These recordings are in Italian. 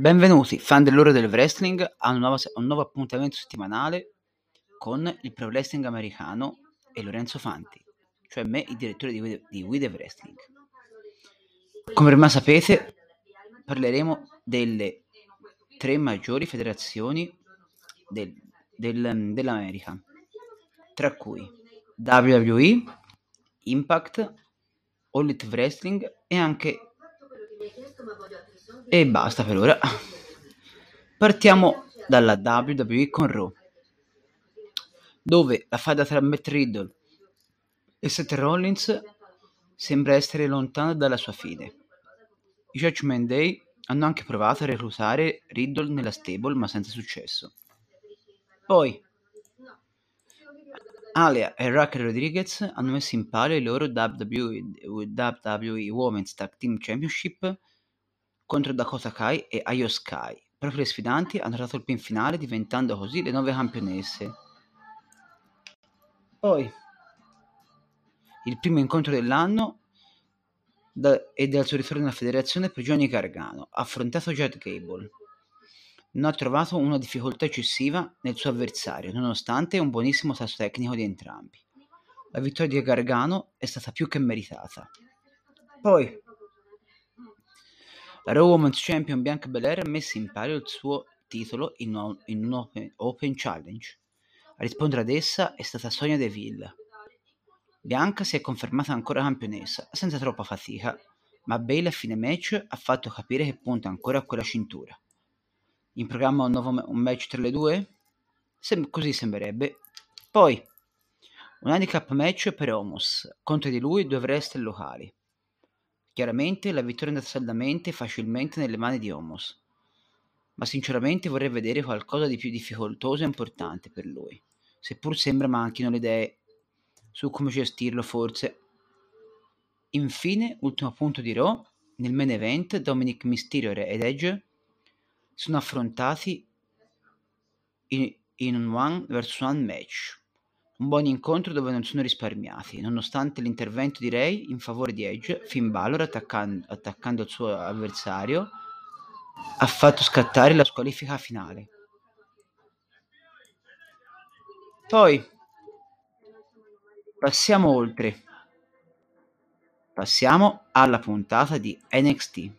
Benvenuti, fan dell'ora del wrestling, a un nuovo appuntamento settimanale con il pro wrestling americano e Lorenzo Fanti, cioè me, il direttore di We The Wrestling. Come ormai sapete, parleremo delle tre maggiori federazioni dell'America, tra cui WWE, Impact, All Elite Wrestling e anche... E basta per ora. Partiamo dalla WWE con Raw, dove la faida tra Matt Riddle e Seth Rollins sembra essere lontana dalla sua fine. I Judgment Day hanno anche provato a reclutare Riddle nella stable, ma senza successo. Poi Aliyah e Raquel Rodriguez hanno messo in palio il loro WWE Women's Tag Team Championship contro Dakota Kai e Ayo Sky. Proprio le sfidanti hanno dato il pin finale, diventando così le nuove campionesse. Poi il primo incontro dell'anno e del suo ritorno alla federazione per Johnny Gargano, affrontato Jack Gable. Non ha trovato una difficoltà eccessiva nel suo avversario, nonostante un buonissimo tasso tecnico di entrambi. La vittoria di Gargano è stata più che meritata. Poi la Raw Women's Champion Bianca Belair ha messo in palio il suo titolo in un open challenge. A rispondere ad essa è stata Sonia Deville. Bianca si è confermata ancora campionessa, senza troppa fatica, ma Bale a fine match ha fatto capire che punta ancora a quella cintura. In programma un nuovo match tra le due? Così sembrerebbe. Poi un handicap match per Omos, contro di lui due wrestler locali. Chiaramente la vittoria è andata saldamente e facilmente nelle mani di Omos, ma sinceramente vorrei vedere qualcosa di più difficoltoso e importante per lui, seppur sembra manchino le idee su come gestirlo forse. Infine, ultimo punto di Raw, nel main event Dominic Mysterio ed Edge sono affrontati in un 1-on-1 match, un buon incontro dove non sono risparmiati, nonostante l'intervento di Rey in favore di Edge. Finn Balor, attaccando il suo avversario, ha fatto scattare la squalifica finale. Poi passiamo oltre, passiamo alla puntata di NXT,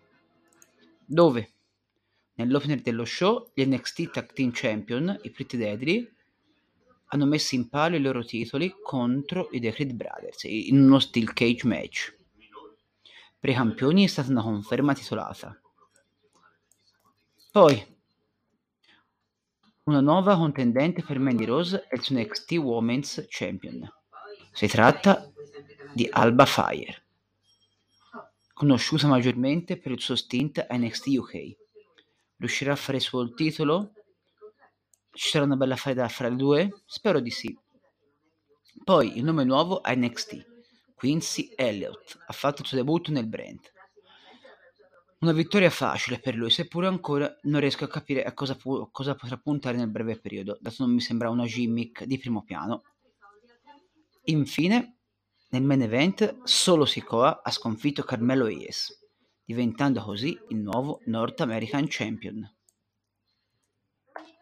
dove nell'opener dello show, gli NXT Tag Team Champion, i Pretty Deadly, hanno messo in palio i loro titoli contro i The Creed Brothers in uno Steel Cage match. Per i campioni è stata una conferma titolata. Poi una nuova contendente per Mandy Rose e il suo NXT Women's Champion. Si tratta di Alba Fire, conosciuta maggiormente per il suo stint a NXT UK. Riuscirà a fare il suo titolo? Ci sarà una bella faida fra le due? Spero di sì. Poi il nome nuovo a NXT, Quincy Elliot, ha fatto il suo debutto nel brand. Una vittoria facile per lui, seppure ancora non riesco a capire a cosa potrà puntare nel breve periodo, dato non mi sembra una gimmick di primo piano. Infine, nel main event, Solo Sikoa ha sconfitto Carmelo Hayes, diventando così il nuovo North American Champion.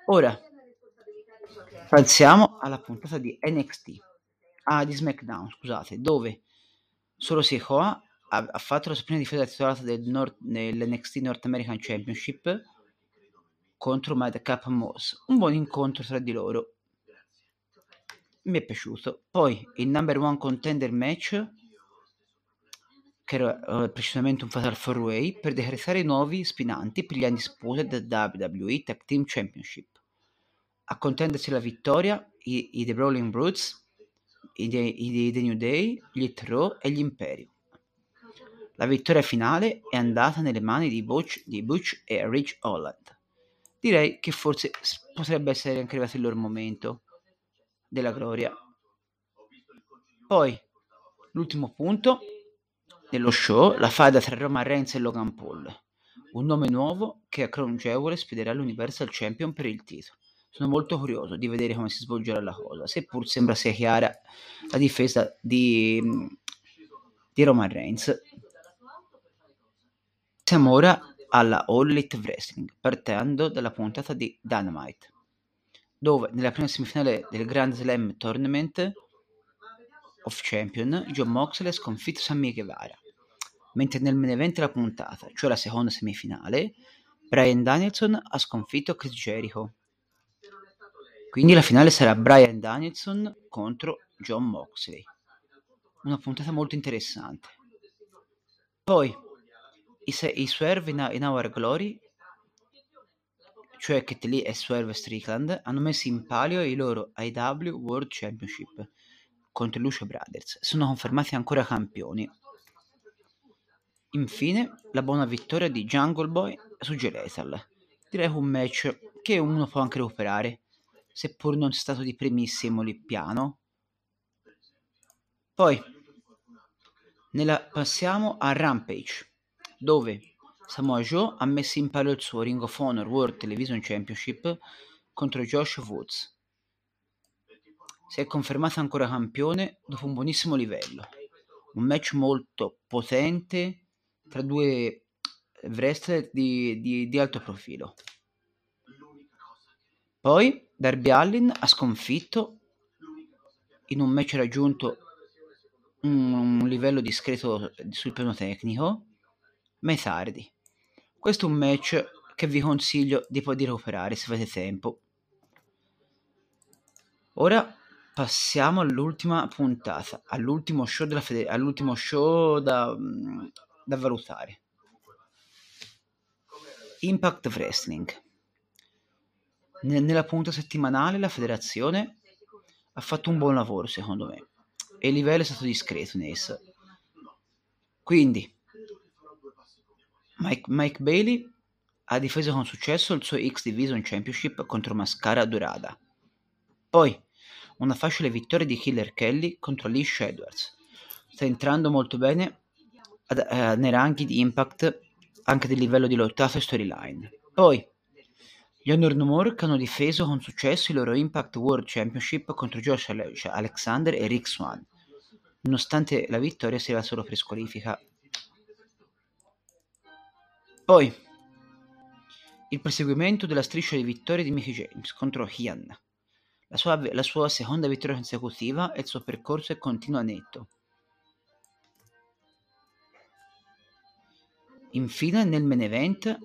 Ora passiamo alla puntata di SmackDown, scusate, dove Solo Sikoa ha fatto la sua prima difesa titolata nell'NXT North American Championship contro Madcap Moss. Un buon incontro tra di loro, mi è piaciuto. Poi il number one contender match, che era precisamente un Fatal 4-Way, per decretare i nuovi sfinanti per gli anni disputa del WWE Tag Team Championship. A contendersi la vittoria i The Brawling Brutes, i The New Day, gli Throw e gli Imperium. La vittoria finale è andata nelle mani di Butch e Rich Holland. Direi che forse potrebbe essere anche arrivato il loro momento della gloria. Poi, l'ultimo punto dello show, la faida tra Roman Reigns e Logan Paul, un nome nuovo che a Crown Jewel sfiderà l'Universal Champion per il titolo. Sono molto curioso di vedere come si svolgerà la cosa, seppur sembra sia chiara la difesa di Roman Reigns. Siamo ora alla All Elite Wrestling, partendo dalla puntata di Dynamite, dove nella prima semifinale del Grand Slam Tournament of Champion Jon Moxley ha sconfitto Sammy Guevara, mentre nel main event della puntata, cioè la seconda semifinale, Bryan Danielson ha sconfitto Chris Jericho. Quindi la finale sarà Bryan Danielson contro Jon Moxley, una puntata molto interessante. Poi i Swerve in Our Glory, cioè Keith Lee e Swerve Strickland, hanno messo in palio i loro IW World Championship contro i Lucha Brothers, sono confermati ancora campioni. Infine la buona vittoria di Jungle Boy su G-Lethal, direi un match che uno può anche recuperare, seppur non è stato di primissimo lì piano. Poi passiamo a Rampage, dove Samoa Joe ha messo in palio il suo Ring of Honor World Television Championship contro Josh Woods. Si è confermato ancora campione dopo un buonissimo livello, un match molto potente tra due wrestler di alto profilo. Poi Darby Allin ha sconfitto in un match raggiunto un livello discreto sul piano tecnico Matt Hardy. Questo è un match che vi consiglio di recuperare se avete tempo. Ora passiamo all'ultima puntata, all'ultimo show da valutare, Impact Wrestling. Nella punta settimanale la federazione ha fatto un buon lavoro, secondo me, e il livello è stato discreto in essa. Quindi Mike Bailey ha difeso con successo il suo X Division Championship contro Mascara Dorada. Poi una facile vittoria di Killer Kelly contro Alicia Edwards. Sta entrando molto bene nei ranghi di Impact, anche del livello di lottato e storyline. Poi gli Honor No More, che hanno difeso con successo il loro Impact World Championship contro Josh Alexander e Rick Swann, nonostante la vittoria sia solo per squalifica. Poi il proseguimento della striscia di vittorie di Mickie James contro Hian. La sua seconda vittoria consecutiva e il suo percorso è continuo a netto. Infine, nel main event,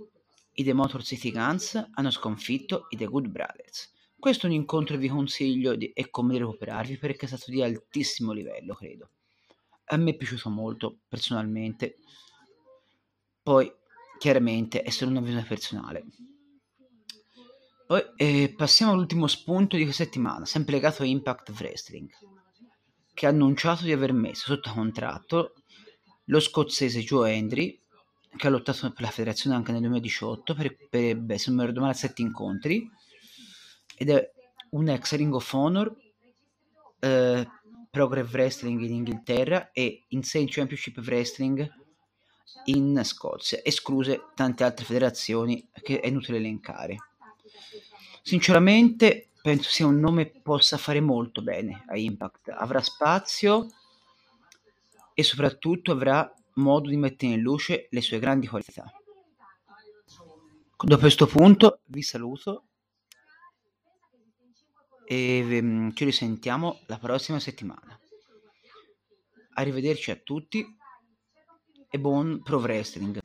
i The Motor City Guns hanno sconfitto i The Good Brothers. Questo è un incontro che vi consiglio e come di recuperarvi, perché è stato di altissimo livello, credo. A me è piaciuto molto, personalmente. Poi, chiaramente, è solo una visione personale. Poi passiamo all'ultimo spunto di questa settimana, sempre legato a Impact Wrestling, che ha annunciato di aver messo sotto contratto lo scozzese Joe Hendry, che ha lottato per la federazione anche nel 2018 per se non mi ricordo male 7 incontri, ed è un ex Ring of Honor, Progress Wrestling in Inghilterra e Insane Championship Wrestling in Scozia, escluse tante altre federazioni che è inutile elencare. Sinceramente penso sia un nome che possa fare molto bene a Impact, avrà spazio e soprattutto avrà modo di mettere in luce le sue grandi qualità. Da questo punto vi saluto e ci risentiamo la prossima settimana. Arrivederci a tutti e buon pro wrestling.